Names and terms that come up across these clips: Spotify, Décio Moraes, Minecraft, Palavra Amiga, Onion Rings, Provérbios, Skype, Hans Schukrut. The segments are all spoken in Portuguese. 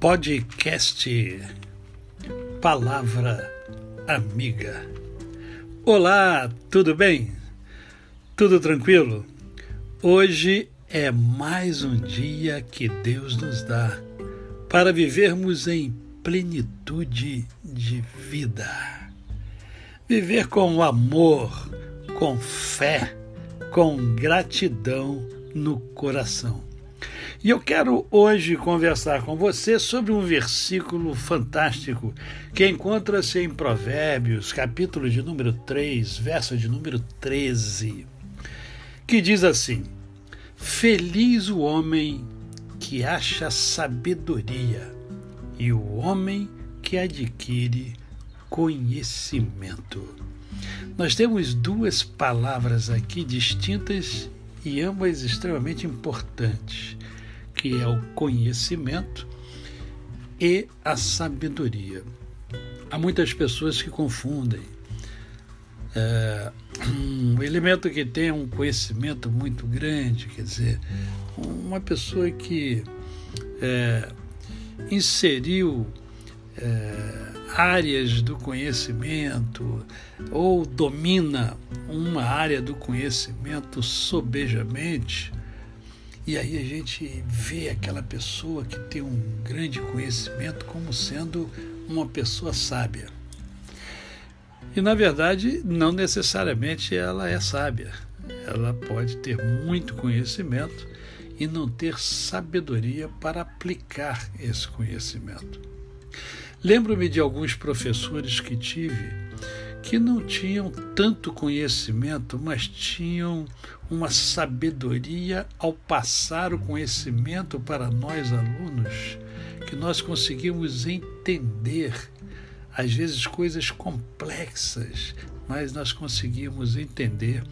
Podcast Palavra Amiga. Olá, tudo bem? Tudo tranquilo? Hoje é mais um dia que Deus nos dá para vivermos em plenitude de vida. Viver com amor, com fé, com gratidão no coração. E eu quero hoje conversar com você sobre um versículo fantástico que encontra-se em Provérbios, capítulo de número 3, verso de número 13, que diz assim: Feliz o homem que acha sabedoria e o homem que adquire conhecimento. Nós temos duas palavras aqui distintas e ambas extremamente importantes, que é o conhecimento e a sabedoria. Há muitas pessoas que confundem um elemento que tem um conhecimento muito grande, quer dizer, uma pessoa que inseriu áreas do conhecimento ou domina uma área do conhecimento sobejamente. E aí a gente vê aquela pessoa que tem um grande conhecimento como sendo uma pessoa sábia. E, na verdade, não necessariamente ela é sábia. Ela pode ter muito conhecimento e não ter sabedoria para aplicar esse conhecimento. Lembro-me de alguns professores que tive que não tinham tanto conhecimento, mas tinham uma sabedoria ao passar o conhecimento para nós alunos, que nós conseguimos entender, às vezes coisas complexas, mas nós conseguimos entender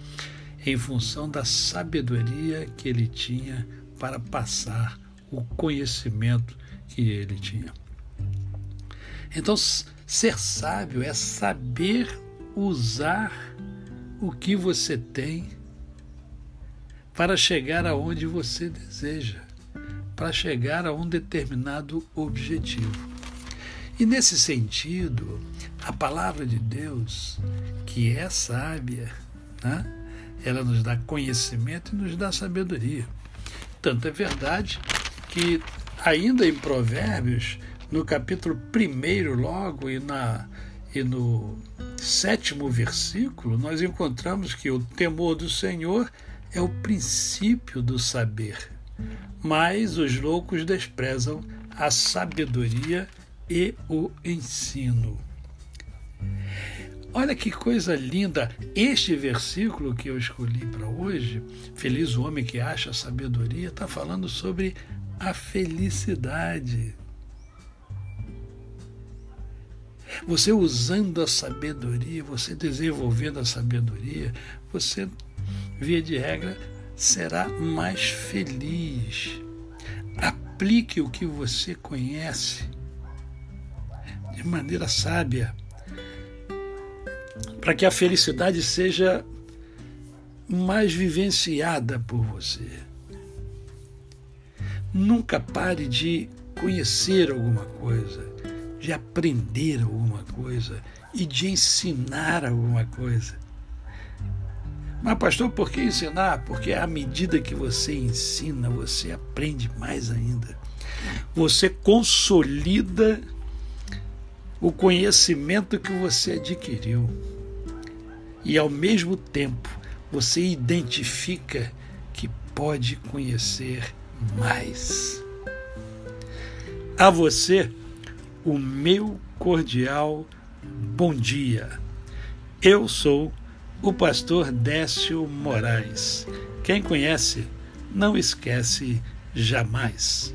em função da sabedoria que ele tinha para passar o conhecimento que ele tinha. Então, ser sábio é saber usar o que você tem para chegar aonde você deseja, para chegar a um determinado objetivo. E nesse sentido, a palavra de Deus, que é sábia, né? Ela nos dá conhecimento e nos dá sabedoria. Tanto é verdade que, ainda em Provérbios, no capítulo 1 logo e no 7º versículo, nós encontramos que o temor do Senhor é o princípio do saber, mas os loucos desprezam a sabedoria e o ensino. Olha que coisa linda! Este versículo que eu escolhi para hoje, feliz o homem que acha sabedoria, está falando sobre a felicidade. Você usando a sabedoria, você desenvolvendo a sabedoria, você, via de regra, será mais feliz. Aplique o que você conhece de maneira sábia, para que a felicidade seja mais vivenciada por você. Nunca pare de conhecer alguma coisa, de aprender alguma coisa e de ensinar alguma coisa. Mas, pastor, por que ensinar? Porque à medida que você ensina, você aprende mais ainda. Você consolida o conhecimento que você adquiriu. E, ao mesmo tempo, você identifica que pode conhecer mais. A você, o meu cordial bom dia. Eu sou o pastor Décio Moraes. Quem conhece, não esquece jamais.